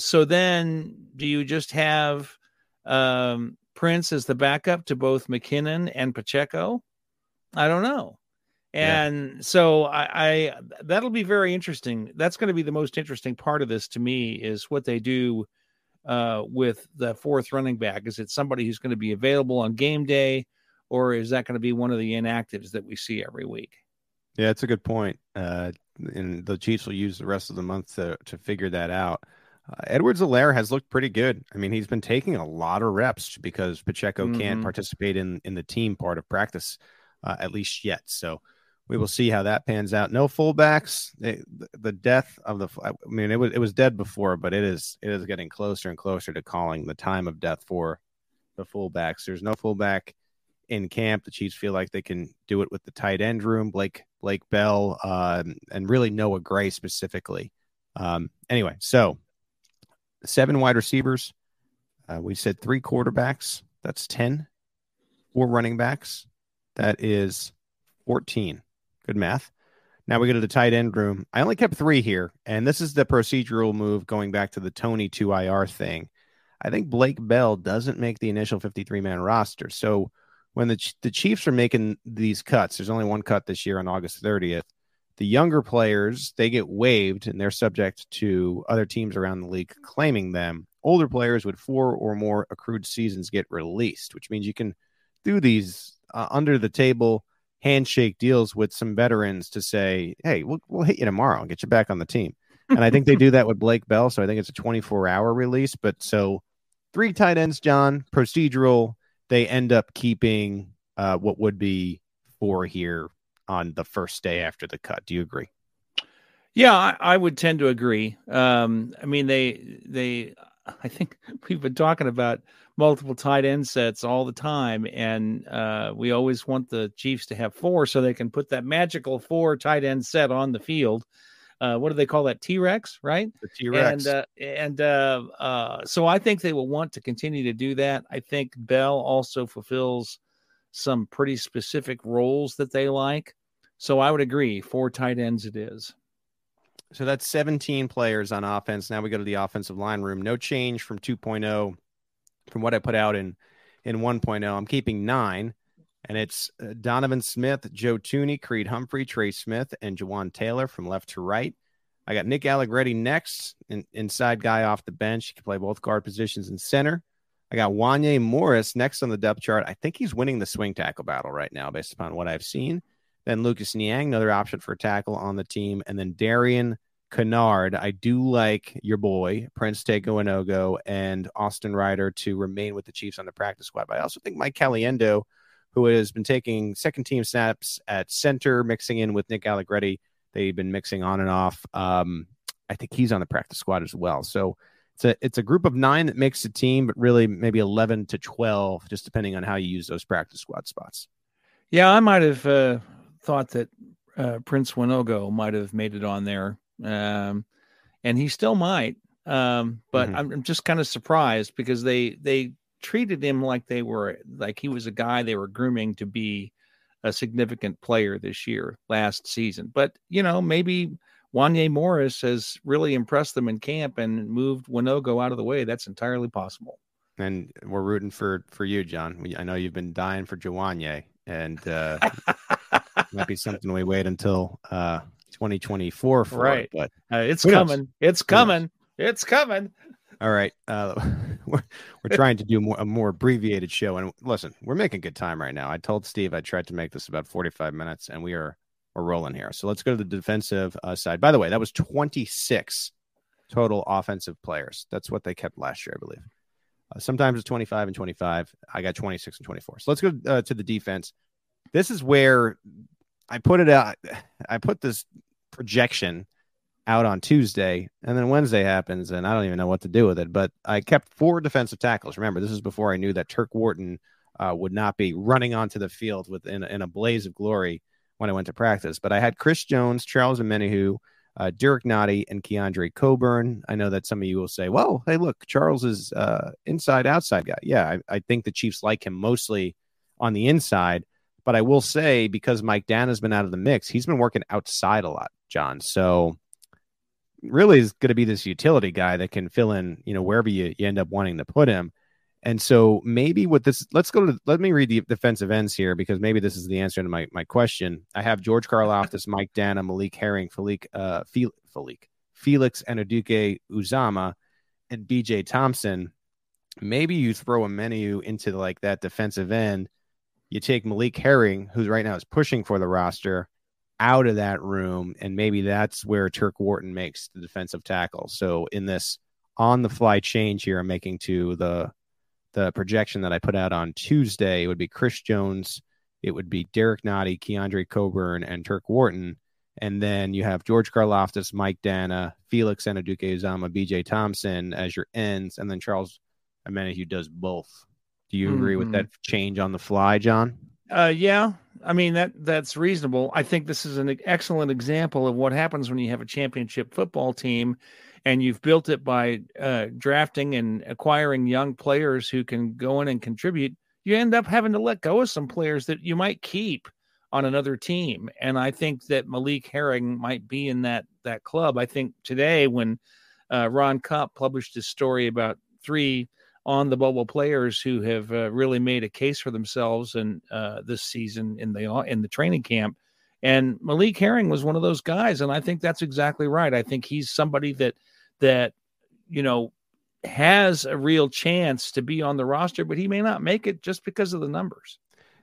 so then do you just have Prance as the backup to both McKinnon and Pacheco? I don't know. And so I that'll be very interesting. That's going to be the most interesting part of this to me is what they do with the 4th running back. Is it somebody who's going to be available on game day, or is that going to be one of the inactives that we see every week? Yeah, that's a good point. And the Chiefs will use the rest of the month to figure that out. Edwards-Helaire has looked pretty good. I mean, he's been taking a lot of reps because Pacheco can't participate in the team part of practice, at least yet. So we will see how that pans out. No fullbacks. The death of the – I mean, it was dead before, but it is getting closer and closer to calling the time of death for the fullbacks. There's no fullback in camp. The Chiefs feel like they can do it with the tight end room, Blake Bell, and really Noah Gray specifically. Anyway, so 7 wide receivers, We said 3 quarterbacks, that's 10. 4 running backs, that is 14. Good math. Now we go to the tight end room. I only kept 3 here, and this is the procedural move going back to the Toney 2IR thing. I think Blake Bell doesn't make the initial 53-man roster. So when the Chiefs are making these cuts, there's only one cut this year on August 30th. The younger players, they get waived, and they're subject to other teams around the league claiming them. Older players with 4 or more accrued seasons get released, which means you can do these under-the-table handshake deals with some veterans to say, hey, we'll hit you tomorrow and get you back on the team. And I think they do that with Blake Bell. So I think it's a 24-hour release. But so 3 tight ends, John, procedural. They end up keeping what would be 4 here on the first day after the cut. Do you agree? Yeah, I would tend to agree. I mean, they I think we've been talking about multiple tight end sets all the time, and we always want the Chiefs to have 4 so they can put that magical 4 tight end set on the field. What do they call that? T-Rex, right? The T-Rex. And so I think they will want to continue to do that. I think Bell also fulfills some pretty specific roles that they like. So I would agree, 4 tight ends it is. So that's 17 players on offense. Now we go to the offensive line room. No change from 2.0, from what I put out in 1.0. I'm keeping 9, and it's Donovan Smith, Joe Tooney, Creed Humphrey, Trey Smith, and Jawan Taylor from left to right. I got Nick Allegretti next, an inside guy off the bench. He can play both guard positions and center. I got Wanya Morris next on the depth chart. I think he's winning the swing tackle battle right now based upon what I've seen. Then Lucas Niang, another option for tackle on the team. And then Darian Kennard. I do like your boy, Prince Tegoinogo, and Austin Ryder to remain with the Chiefs on the practice squad. But I also think Mike Caliendo, who has been taking second-team snaps at center, mixing in with Nick Allegretti. They've been mixing on and off. I think he's on the practice squad as well. So it's a group of 9 that makes the team, but really maybe 11 to 12, just depending on how you use those practice squad spots. Yeah, I might have... thought that Prince Winogo might have made it on there, and he still might, but I'm just kind of surprised because they treated him like he was a guy they were grooming to be a significant player this year, last season. But, you know, maybe Wanya Morris has really impressed them in camp and moved Winogo out of the way. That's entirely possible. And we're rooting for you, John. I know you've been dying for Jawanye, and might be something we wait until 2024 for. Right. But it's coming. It's coming. It's coming. All right. We're trying to do a more abbreviated show. And listen, we're making good time right now. I told Steve I tried to make this about 45 minutes, and we're rolling here. So let's go to the defensive side. By the way, that was 26 total offensive players. That's what they kept last year, I believe. Sometimes it's 25 and 25. I got 26 and 24. So let's go to the defense. This is where I put it out. I put this projection out on Tuesday, and then Wednesday happens, and I don't even know what to do with it. But I kept 4 defensive tackles. Remember, this is before I knew that Turk Wharton would not be running onto the field in a blaze of glory when I went to practice. But I had Chris Jones, Charles Omenihu, Derrick Nnadi, and Keandre Coburn. I know that some of you will say, well, hey, look, Charles is inside-outside guy. Yeah, I think the Chiefs like him mostly on the inside. But I will say, because Mike Danna has been out of the mix, he's been working outside a lot, John. So really is going to be this utility guy that can fill in, you know, wherever you end up wanting to put him. And so maybe with this, let me read the defensive ends here, because maybe this is the answer to my question. I have George Karlaftis, Mike Danna, Malik Herring, Felix Anudike Uzama, and BJ Thompson. Maybe you throw a menu into like that defensive end. You take Malik Herring, who right now is pushing for the roster, out of that room, and maybe that's where Turk Wharton makes the defensive tackle. So in this on-the-fly change here I'm making to the projection that I put out on Tuesday, it would be Chris Jones, it would be Derrick Nnadi, Keandre Coburn, and Turk Wharton. And then you have George Karlaftis, Mike Danna, Felix Anudike-Uzama, BJ Thompson as your ends, and then Charles Omenihu does both. Do you agree with that change on the fly, John? Yeah, I mean, that's reasonable. I think this is an excellent example of what happens when you have a championship football team and you've built it by drafting and acquiring young players who can go in and contribute. You end up having to let go of some players that you might keep on another team. And I think that Malik Herring might be in that club. I think today when Ron Kopp published his story about 3 on the bubble players who have really made a case for themselves and this season in the training camp, and Malik Herring was one of those guys. And I think that's exactly right. I think he's somebody that, you know, has a real chance to be on the roster, but he may not make it just because of the numbers.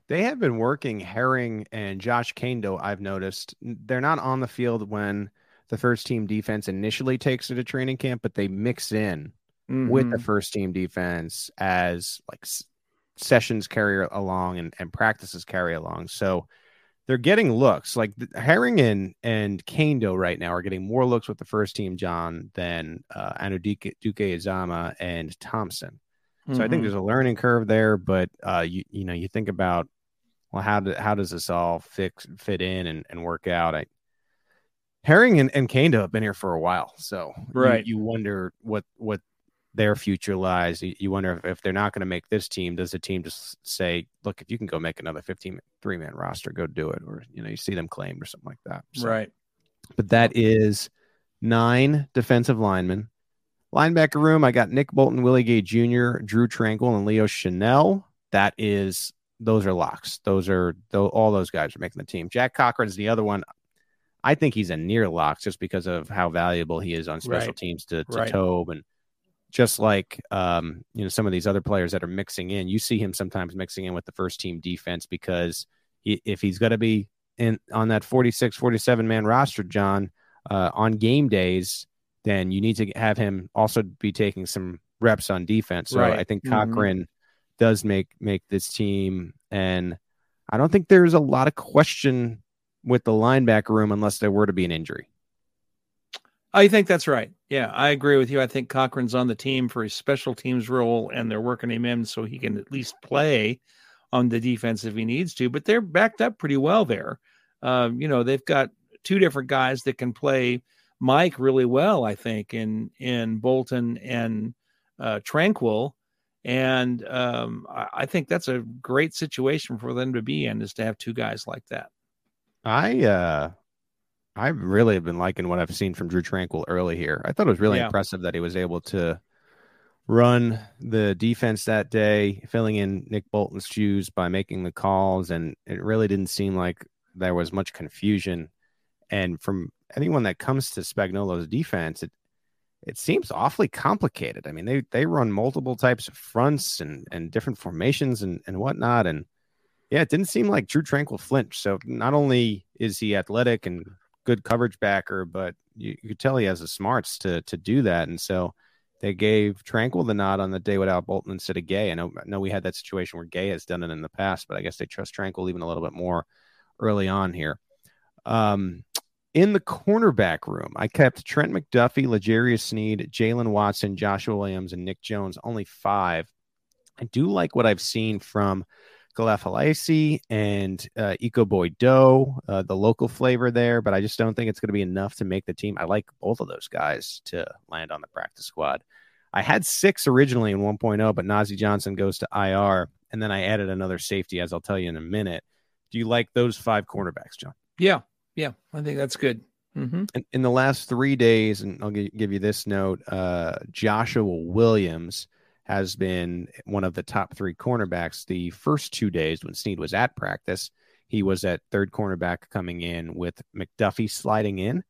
They have been working Herring and Josh Kando. I've noticed they're not on the field when the first team defense initially takes it to training camp, but they mix in with the first team defense as like sessions carry along and practices carry along. So they're getting looks like Herring and Kando right now are getting more looks with the first team, John, than Anuduke Azama and Thompson. So I think there's a learning curve there, but you know, you think about, well, how does this all fit in and work out? Herring and Kando have been here for a while. So right. You wonder what their future lies. You wonder if they're not going to make this team, does the team just say, look, if you can go make another 15 3-man roster, go do it. Or, you know, you see them claimed or something like that. So, right. But that is 9 defensive linemen. Linebacker room, I got Nick Bolton, Willie Gay Jr., Drue Tranquill, and Leo Chanel. Those are locks. All those guys are making the team. Jack Cochran's the other one. I think he's a near lock just because of how valuable he is on special teams to right. Tobe. And just like, you know, some of these other players that are mixing in, you see him sometimes mixing in with the first team defense because if he's going to be on that 46, 47-man roster, John, on game days, then you need to have him also be taking some reps on defense. So right. I think Cochran does make this team. And I don't think there's a lot of question with the linebacker room unless there were to be an injury. I think that's right. Yeah, I agree with you. I think Cochran's on the team for his special teams role, and they're working him in so he can at least play on the defense if he needs to. But they're backed up pretty well there. You know, they've got 2 different guys that can play Mike really well, I think, in Bolton and Tranquill. And I think that's a great situation for them to be in, is to have 2 guys like that. I really have been liking what I've seen from Drue Tranquill early here. I thought it was really impressive that he was able to run the defense that day, filling in Nick Bolton's shoes by making the calls. And it really didn't seem like there was much confusion. And from anyone that comes to Spagnuolo's defense, it seems awfully complicated. I mean, they run multiple types of fronts and different formations and whatnot. And yeah, it didn't seem like Drue Tranquill flinched. So not only is he athletic and good coverage backer, but you could tell he has the smarts to do that. And so they gave Tranquill the nod on the day without Bolton instead of Gay. I know we had that situation where Gay has done it in the past, but I guess they trust Tranquill even a little bit more early on here. In the cornerback room, I kept Trent McDuffie, L'Jarius Sneed, Jalen Watson, Joshua Williams, and Nick Jones, only 5. I do like what I've seen from Kalafalaisi and Eko Boydo, the local flavor there, but I just don't think it's going to be enough to make the team. I like both of those guys to land on the practice squad. I had 6 originally in 1.0, but Najee Johnson goes to IR, and then I added another safety, as I'll tell you in a minute. Do you like those 5 cornerbacks, John? Yeah, I think that's good. In the last 3 days, and I'll give you this note, Joshua Williams has been one of the top 3 cornerbacks. The first 2 days when Sneed was at practice, he was at third cornerback coming in with McDuffie sliding in.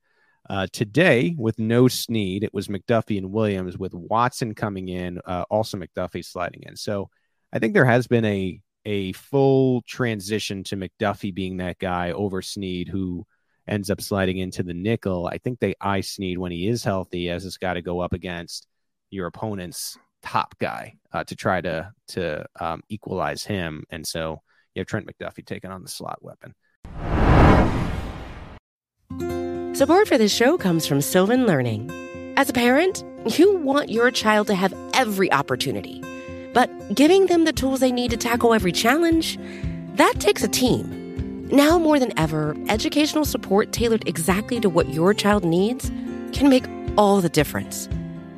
Today, with no Sneed, it was McDuffie and Williams with Watson coming in, also McDuffie sliding in. So I think there has been a full transition to McDuffie being that guy over Sneed, who ends up sliding into the nickel. I think they eye Sneed when he is healthy, as it's got to go up against your opponent's top guy to try to equalize him. And so you have Trent McDuffie taking on the slot weapon. Support for this show comes from Sylvan Learning. As a parent, you want your child to have every opportunity, but giving them the tools they need to tackle every challenge, That takes a team. Now more than ever, educational support tailored exactly to what your child needs can make all the difference.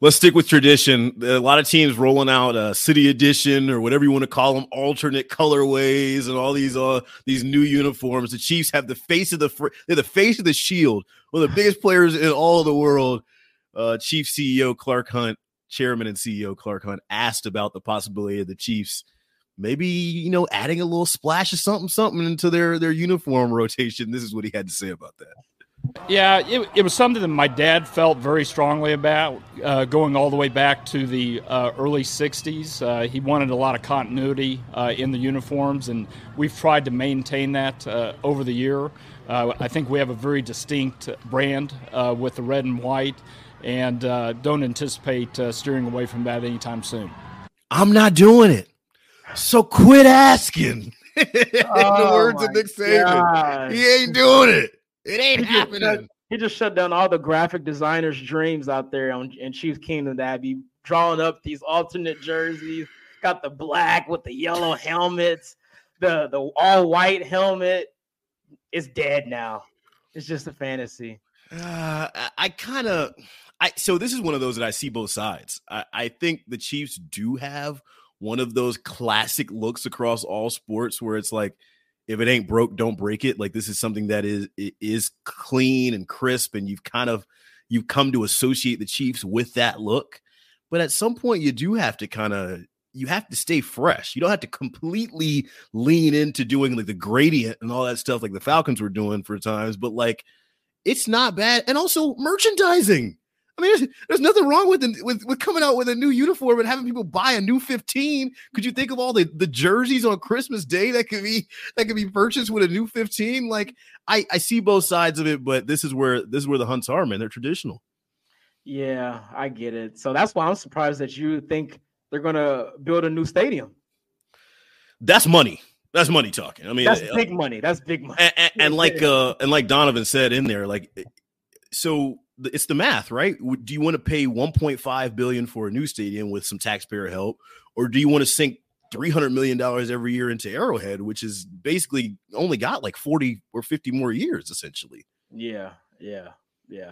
Let's stick with tradition. A lot of teams rolling out City Edition or whatever you want to call them, alternate colorways and all these new uniforms. The Chiefs have the face of the face of the Shield, one of the biggest players in all of the world. Chief CEO Clark Hunt, Chairman and CEO Clark Hunt, asked about the possibility of the Chiefs maybe adding a little splash of something into their uniform rotation. This is what he had to say about that. Yeah, it was something that my dad felt very strongly about, going all the way back to the early 60s. He wanted a lot of continuity in the uniforms, and we've tried to maintain that over the year. I think we have a very distinct brand with the red and white, and don't anticipate steering away from that anytime soon. I'm not doing it, so quit asking. In the words of Nick Saban, he ain't doing it. It ain't happening. He just shut down all the graphic designers' dreams out there in Chiefs Kingdom that be drawing up these alternate jerseys. Got the black with the yellow helmets, the all-white helmet. It's dead now. It's just a fantasy. So this is one of those that I see both sides. I think the Chiefs do have one of those classic looks across all sports where it's like, if it ain't broke, don't break it. Like, this is something that is clean and crisp, and you've come to associate the Chiefs with that look. But at some point, you do have to you have to stay fresh. You don't have to completely lean into doing like the gradient and all that stuff like the Falcons were doing for times. But like, it's not bad. And also merchandising. I mean, there's nothing wrong with coming out with a new uniform and having people buy a new 15. Could you think of all the jerseys on Christmas Day that could be purchased with a new 15? Like, I see both sides of it, but this is where the Hunts are, man. They're traditional. Yeah, I get it. So that's why I'm surprised that you think they're gonna build a new stadium. That's money. That's money talking. I mean, that's big money. That's big money. And like Donovan said in there, like, so. It's the math, right? Do you want to pay $1.5 billion for a new stadium with some taxpayer help, or do you want to sink $300 million every year into Arrowhead, which is basically only got like 40 or 50 more years, essentially? Yeah. But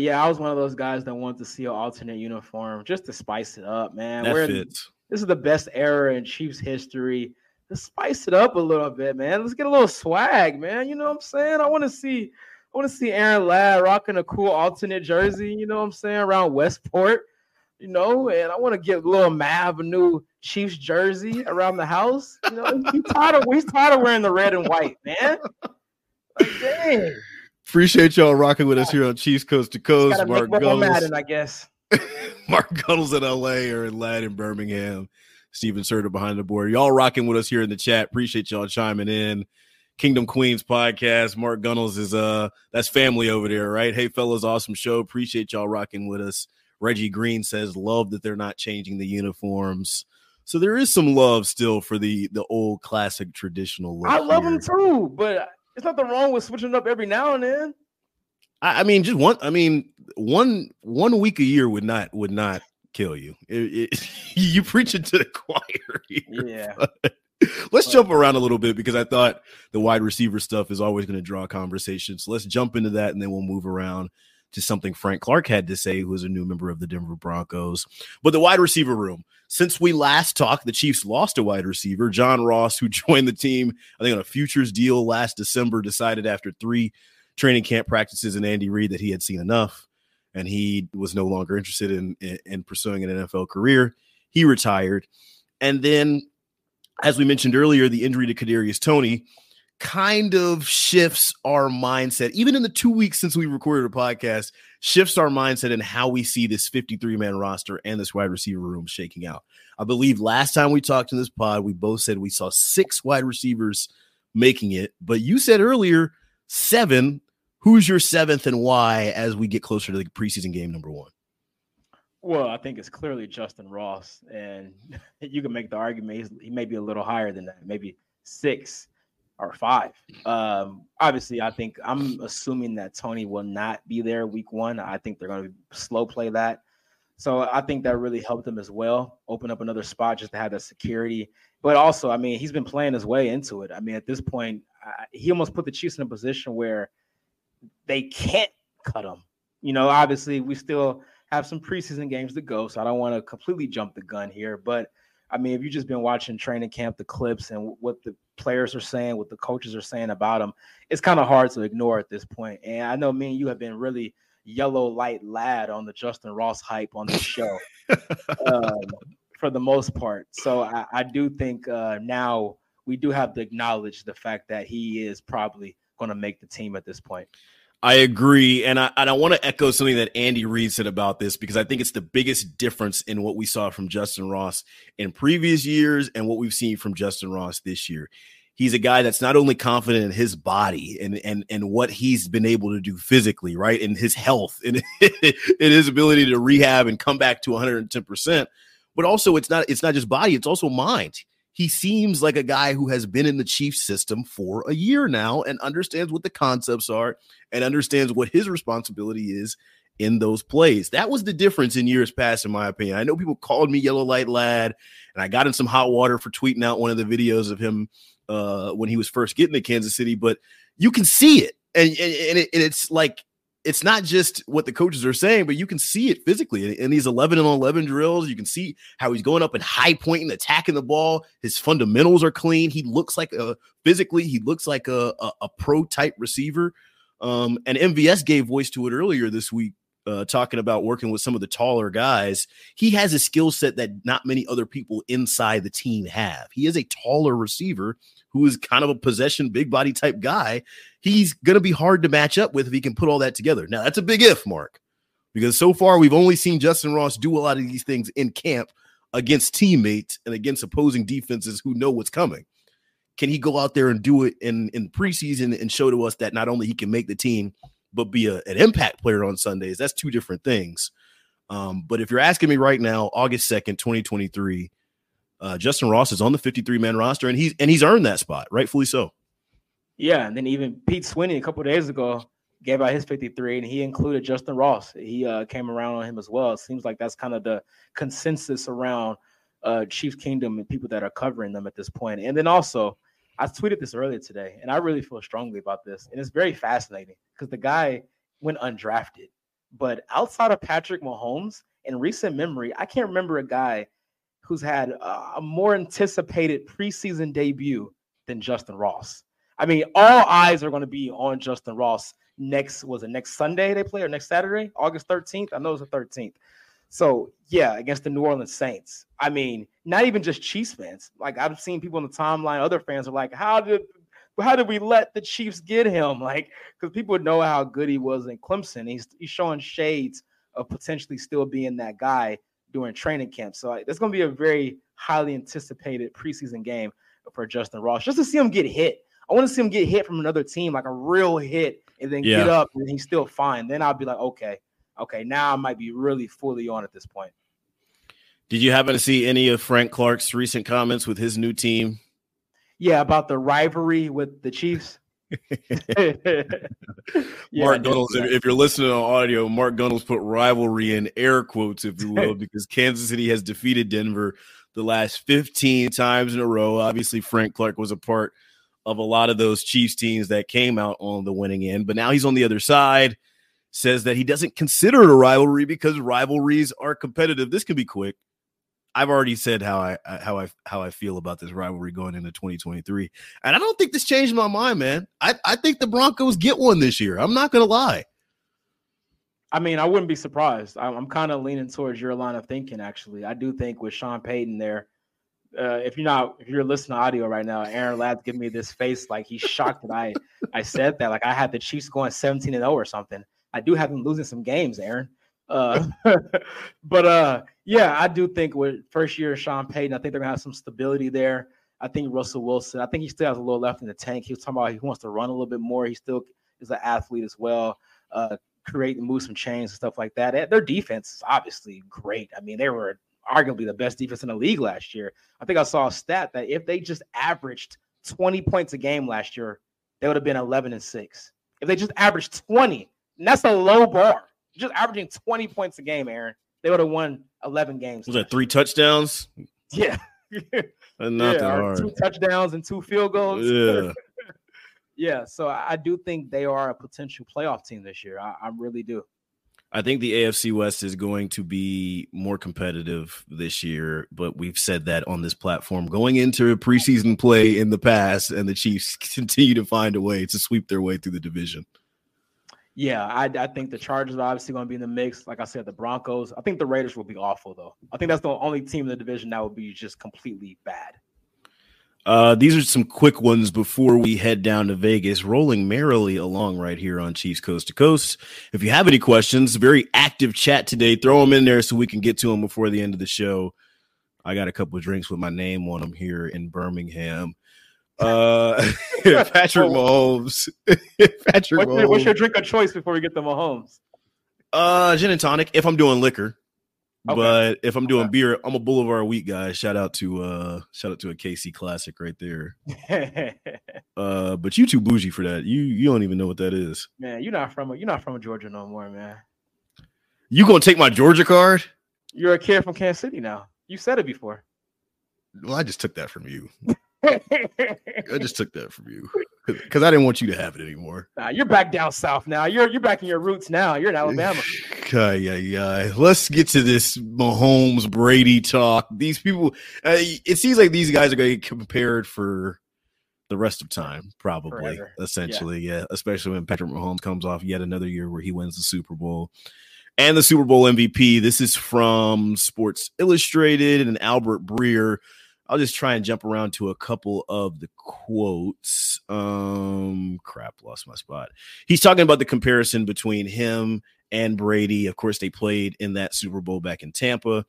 yeah, I was one of those guys that wanted to see an alternate uniform just to spice it up, man. This is the best era in Chiefs history. Let's spice it up a little bit, man. Let's get a little swag, man. You know what I'm saying? I want to see Aaron Ladd rocking a cool alternate jersey, you know what I'm saying, around Westport, and I want to get Lil Mav a new Chiefs jersey around the house. He's tired of wearing the red and white, man. Like, dang. Appreciate y'all rocking with us here on Chiefs Coast to Coast. Mark Gunnels, Madden, I guess. Mark Gunnels in L.A., Aaron Ladd in Birmingham, Stephen Serta behind the board. Y'all rocking with us here in the chat. Appreciate y'all chiming in. Kingdom Queens podcast. Mark Gunnels is that's family over there, right? Hey, fellas, awesome show. Appreciate y'all rocking with us. Reggie Green says, love that they're not changing the uniforms. So there is some love still for the old classic traditional look. I love them too, but it's nothing wrong with switching up every now and then. I mean, one week a year would not kill you. You preaching to the choir here. Yeah. But. Let's jump around a little bit because I thought the wide receiver stuff is always going to draw conversation. So let's jump into that, and then we'll move around to something Frank Clark had to say, who is a new member of the Denver Broncos. But the wide receiver room, since we last talked, the Chiefs lost a wide receiver, Justyn Ross, who joined the team, I think, on a futures deal last December, decided after 3 training camp practices and Andy Reid that he had seen enough. and he was no longer interested in pursuing an NFL career. He retired. And then, as we mentioned earlier, the injury to Kadarius Toney kind of shifts our mindset, even in the 2 weeks since we recorded a podcast, shifts our mindset in how we see this 53-man roster and this wide receiver room shaking out. I believe last time we talked in this pod, we both said we saw 6 wide receivers making it, but you said earlier 7. Who's your 7th and why as we get closer to the preseason game number 1? Well, I think it's clearly Justyn Ross, and you can make the argument he may be a little higher than that, maybe 6. Or 5. Obviously, I think I'm assuming that Toney will not be there week 1. I think they're going to slow play that. So I think that really helped him as well, open up another spot just to have that security. But also, I mean, he's been playing his way into it. I mean, at this point, he almost put the Chiefs in a position where they can't cut him. You know, obviously, we still have some preseason games to go, so I don't want to completely jump the gun here. But, I mean, if you've just been watching training camp, the clips, and what the players are saying, what the coaches are saying about him, it's kind of hard to ignore at this point. And I know me and you have been really yellow light lad on the Justyn Ross hype on the show for the most part. So I do think now we do have to acknowledge the fact that he is probably going to make the team at this point. I agree, and I want to echo something that Andy Reid said about this, because I think it's the biggest difference in what we saw from Justyn Ross in previous years and what we've seen from Justyn Ross this year. He's a guy that's not only confident in his body and what he's been able to do physically, right, and his health and in his ability to rehab and come back to 110%, but also it's not just body, it's also mind. He seems like a guy who has been in the Chiefs system for a year now and understands what the concepts are and understands what his responsibility is in those plays. That was the difference in years past, in my opinion. I know people called me yellow light lad, and I got in some hot water for tweeting out one of the videos of him when he was first getting to Kansas City, but you can see it. And it's like, it's not just what the coaches are saying, but you can see it physically in these 11-on-11 drills. You can see how he's going up and high pointing, attacking the ball. His fundamentals are clean. He looks like a pro type receiver. And MVS gave voice to it earlier this week, talking about working with some of the taller guys. He has a skill set that not many other people inside the team have. He is a taller receiver who is kind of a possession, big body type guy. He's going to be hard to match up with if he can put all that together. Now, that's a big if, Mark, because so far we've only seen Justyn Ross do a lot of these things in camp against teammates and against opposing defenses who know what's coming. Can he go out there and do it in preseason and show to us that not only he can make the team, but be an impact player on Sundays? That's two different things. But if you're asking me right now, August 2nd, 2023, Justyn Ross is on the 53-man roster, and he's earned that spot, rightfully so. Yeah, and then even Pete Sweeney a couple of days ago gave out his 53, and he included Justyn Ross. He came around on him as well. It seems like that's kind of the consensus around Chiefs Kingdom and people that are covering them at this point. And then also, I tweeted this earlier today, and I really feel strongly about this, and it's very fascinating because the guy went undrafted. But outside of Patrick Mahomes, in recent memory, I can't remember a guy who's had a more anticipated preseason debut than Justyn Ross. I mean, all eyes are going to be on Justyn Ross next Sunday they play, or next Saturday, August 13th. I know it's the 13th. So, yeah, against the New Orleans Saints. I mean, not even just Chiefs fans. Like, I've seen people on the timeline, other fans are like, how did we let the Chiefs get him? Like, because people know how good he was in Clemson. He's showing shades of potentially still being that guy during training camp. So that's going to be a very highly anticipated preseason game for Justyn Ross, just to see him get hit. I want to see him get hit from another team, like a real hit, and then get up and he's still fine. Then I'll be like, okay, now I might be really fully on at this point. Did you happen to see any of Frank Clark's recent comments with his new team? Yeah, about the rivalry with the Chiefs. Mark Gunnels, if you're listening on audio, Mark Gunnels put rivalry in air quotes, if you will, because Kansas City has defeated Denver the last 15 times in a row. Obviously, Frank Clark was a part of a lot of those Chiefs teams that came out on the winning end, but now he's on the other side, says that he doesn't consider it a rivalry because rivalries are competitive. This can be quick. I've already said how I feel about this rivalry going into 2023. And I don't think this changed my mind, man. I think the Broncos get one this year. I'm not going to lie. I mean, I wouldn't be surprised. I'm kind of leaning towards your line of thinking, actually. I do think with Sean Payton there, if you're listening to audio right now, Aaron Ladd giving me this face like he's shocked that I said that. Like I had the Chiefs going 17-0 or something. I do have them losing some games, Aaron. But yeah, I do think with first year Sean Payton, I think they're going to have some stability there. I think Russell Wilson, I think he still has a little left in the tank. He was talking about he wants to run a little bit more. He still is an athlete as well, create and move some chains and stuff like that. Their defense is obviously great. I mean, they were arguably the best defense in the league last year. I think I saw a stat that if they just averaged 20 points a game last year, they would have been 11-6. If they just averaged 20, and that's a low bar. Just averaging 20 points a game, Aaron, they would have won 11 games. Was that 3 touchdowns? Yeah. Nothing hard. 2 touchdowns and 2 field goals. Yeah. Yeah, so I do think they are a potential playoff team this year. I really do. I think the AFC West is going to be more competitive this year, but we've said that on this platform going into a preseason play in the past, and the Chiefs continue to find a way to sweep their way through the division. Yeah, I think the Chargers are obviously going to be in the mix. Like I said, the Broncos. I think the Raiders will be awful, though. I think that's the only team in the division that will be just completely bad. These are some quick ones before we head down to Vegas, rolling merrily along right here on Chiefs Coast to Coast. If you have any questions, very active chat today. Throw them in there so we can get to them before the end of the show. I got a couple of drinks with my name on them here in Birmingham. Patrick Mahomes. What's your drink of choice before we get to Mahomes? Gin and tonic, if I'm doing liquor. Okay. But if I'm doing beer, I'm a Boulevard Wheat guy. Shout out to a KC classic right there. But you too bougie for that. You don't even know what that is. Man, you're not from Georgia no more, man. You gonna take my Georgia card? You're a kid from Kansas City now. You said it before. Well, I just took that from you. Because I didn't want you to have it anymore. Nah, you're back down south now. You're back in your roots now. You're in Alabama. Yeah. Let's get to this Mahomes Brady talk. These people, it seems like these guys are going to get compared for the rest of time, probably. Forever. Essentially, yeah. Especially when Patrick Mahomes comes off yet another year where he wins the Super Bowl and the Super Bowl MVP. This is from Sports Illustrated and Albert Breer. I'll just try and jump around to a couple of the quotes. Lost my spot. He's talking about the comparison between him and Brady. Of course, they played in that Super Bowl back in Tampa,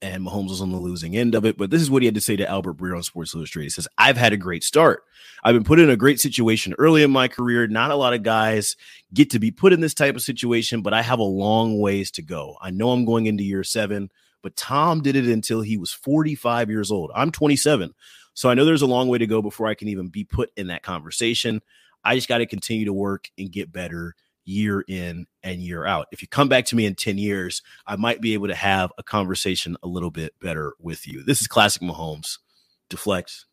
and Mahomes was on the losing end of it. But this is what he had to say to Albert Breer on Sports Illustrated. He says, I've had a great start. I've been put in a great situation early in my career. Not a lot of guys get to be put in this type of situation, but I have a long ways to go. I know I'm going into year 7. But Tom did it until he was 45 years old. I'm 27. So I know there's a long way to go before I can even be put in that conversation. I just got to continue to work and get better year in and year out. If you come back to me in 10 years, I might be able to have a conversation a little bit better with you. This is classic Mahomes. Deflect.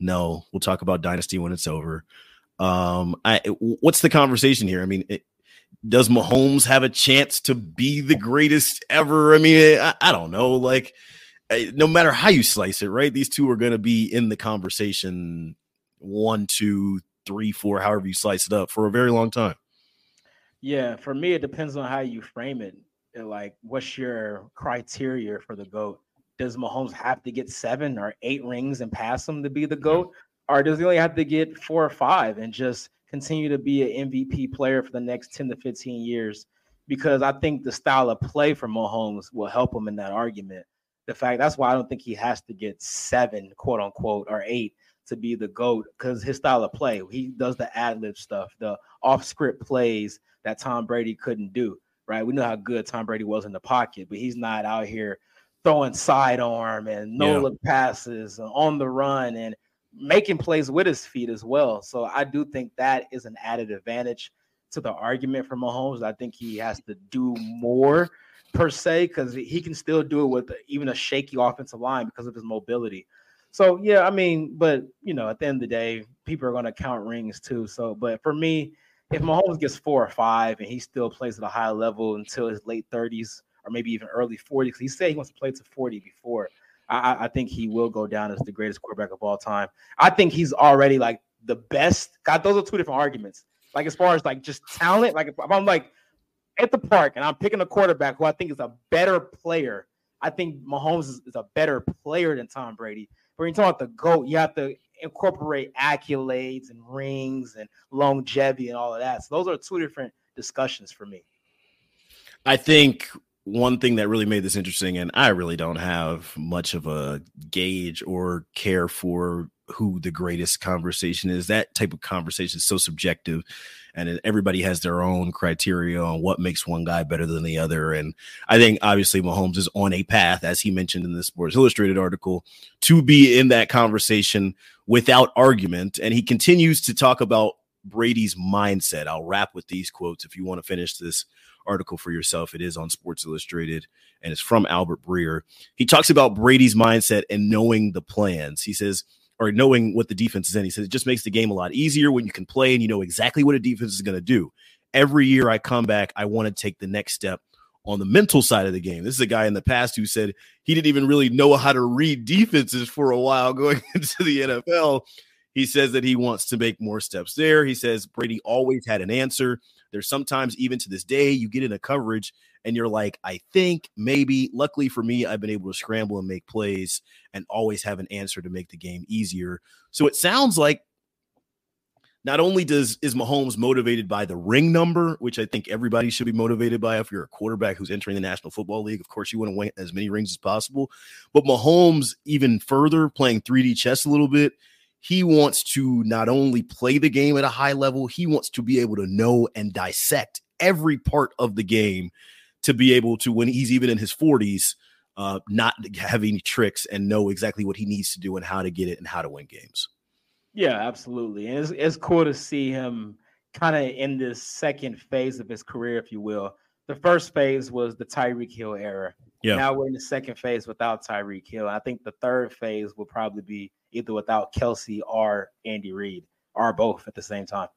No, we'll talk about dynasty when it's over. What's the conversation here? I mean, does Mahomes have a chance to be the greatest ever? I mean, I don't know. Like, no matter how you slice it, right? These two are going to be in the conversation 1, 2, 3, 4, however you slice it up for a very long time. Yeah. For me, it depends on how you frame it. Like, what's your criteria for the GOAT? Does Mahomes have to get 7 or 8 rings and pass him to be the GOAT? Or does he only have to get 4 or 5 and just continue to be an MVP player for the next 10 to 15 years, because I think the style of play for Mahomes will help him in that argument. That's why I don't think he has to get 7, quote unquote, or 8 to be the GOAT, because his style of play, he does the ad-lib stuff, the off-script plays that Tom Brady couldn't do, right? We know how good Tom Brady was in the pocket, but he's not out here throwing sidearm and no-look passes and on the run and making plays with his feet as well. So I do think that is an added advantage to the argument for Mahomes. I think he has to do more per se, because he can still do it with even a shaky offensive line because of his mobility. So, yeah, I mean, but, you know, at the end of the day, people are going to count rings too. So, but for me, if Mahomes gets 4 or 5 and he still plays at a high level until his late 30s or maybe even early 40s, because he said he wants to play to 40 before, I think he will go down as the greatest quarterback of all time. I think he's already like the best. God, those are two different arguments. Like, as far as like just talent, like if I'm like at the park and I'm picking a quarterback who I think is a better player, I think Mahomes is a better player than Tom Brady. But when you talk about the GOAT, you have to incorporate accolades and rings and longevity and all of that. So those are two different discussions for me. I think one thing that really made this interesting, and I really don't have much of a gauge or care for who the greatest conversation is. That type of conversation is so subjective, and everybody has their own criteria on what makes one guy better than the other. And I think obviously Mahomes is on a path, as he mentioned in the Sports Illustrated article, to be in that conversation without argument. And he continues to talk about Brady's mindset. I'll wrap with these quotes if you want to finish this article for yourself. It is on Sports Illustrated, and it's from Albert Breer. He talks about Brady's mindset and knowing the plans. He says, or knowing what the defense is in. He says, it just makes the game a lot easier when you can play and you know exactly what a defense is going to do. Every year I come back, I want to take the next step on the mental side of the game. This is a guy in the past who said he didn't even really know how to read defenses for a while going into the NFL. He says that he wants to make more steps there. He says Brady always had an answer. There's sometimes, even to this day, you get in a coverage and you're like, I think maybe. Luckily for me, I've been able to scramble and make plays and always have an answer to make the game easier. So it sounds like not only is Mahomes motivated by the ring number, which I think everybody should be motivated by. If you're a quarterback who's entering the National Football League, of course you want to win as many rings as possible. But Mahomes, even further, playing 3D chess a little bit, he wants to not only play the game at a high level, he wants to be able to know and dissect every part of the game to be able to, when he's even in his 40s, not have any tricks and know exactly what he needs to do and how to get it and how to win games. Yeah, absolutely. And it's cool to see him kind of in this second phase of his career, if you will. The first phase was the Tyreek Hill era. Yeah. Now we're in the second phase without Tyreek Hill. I think the third phase will probably be either without Kelsey or Andy Reid, or both at the same time.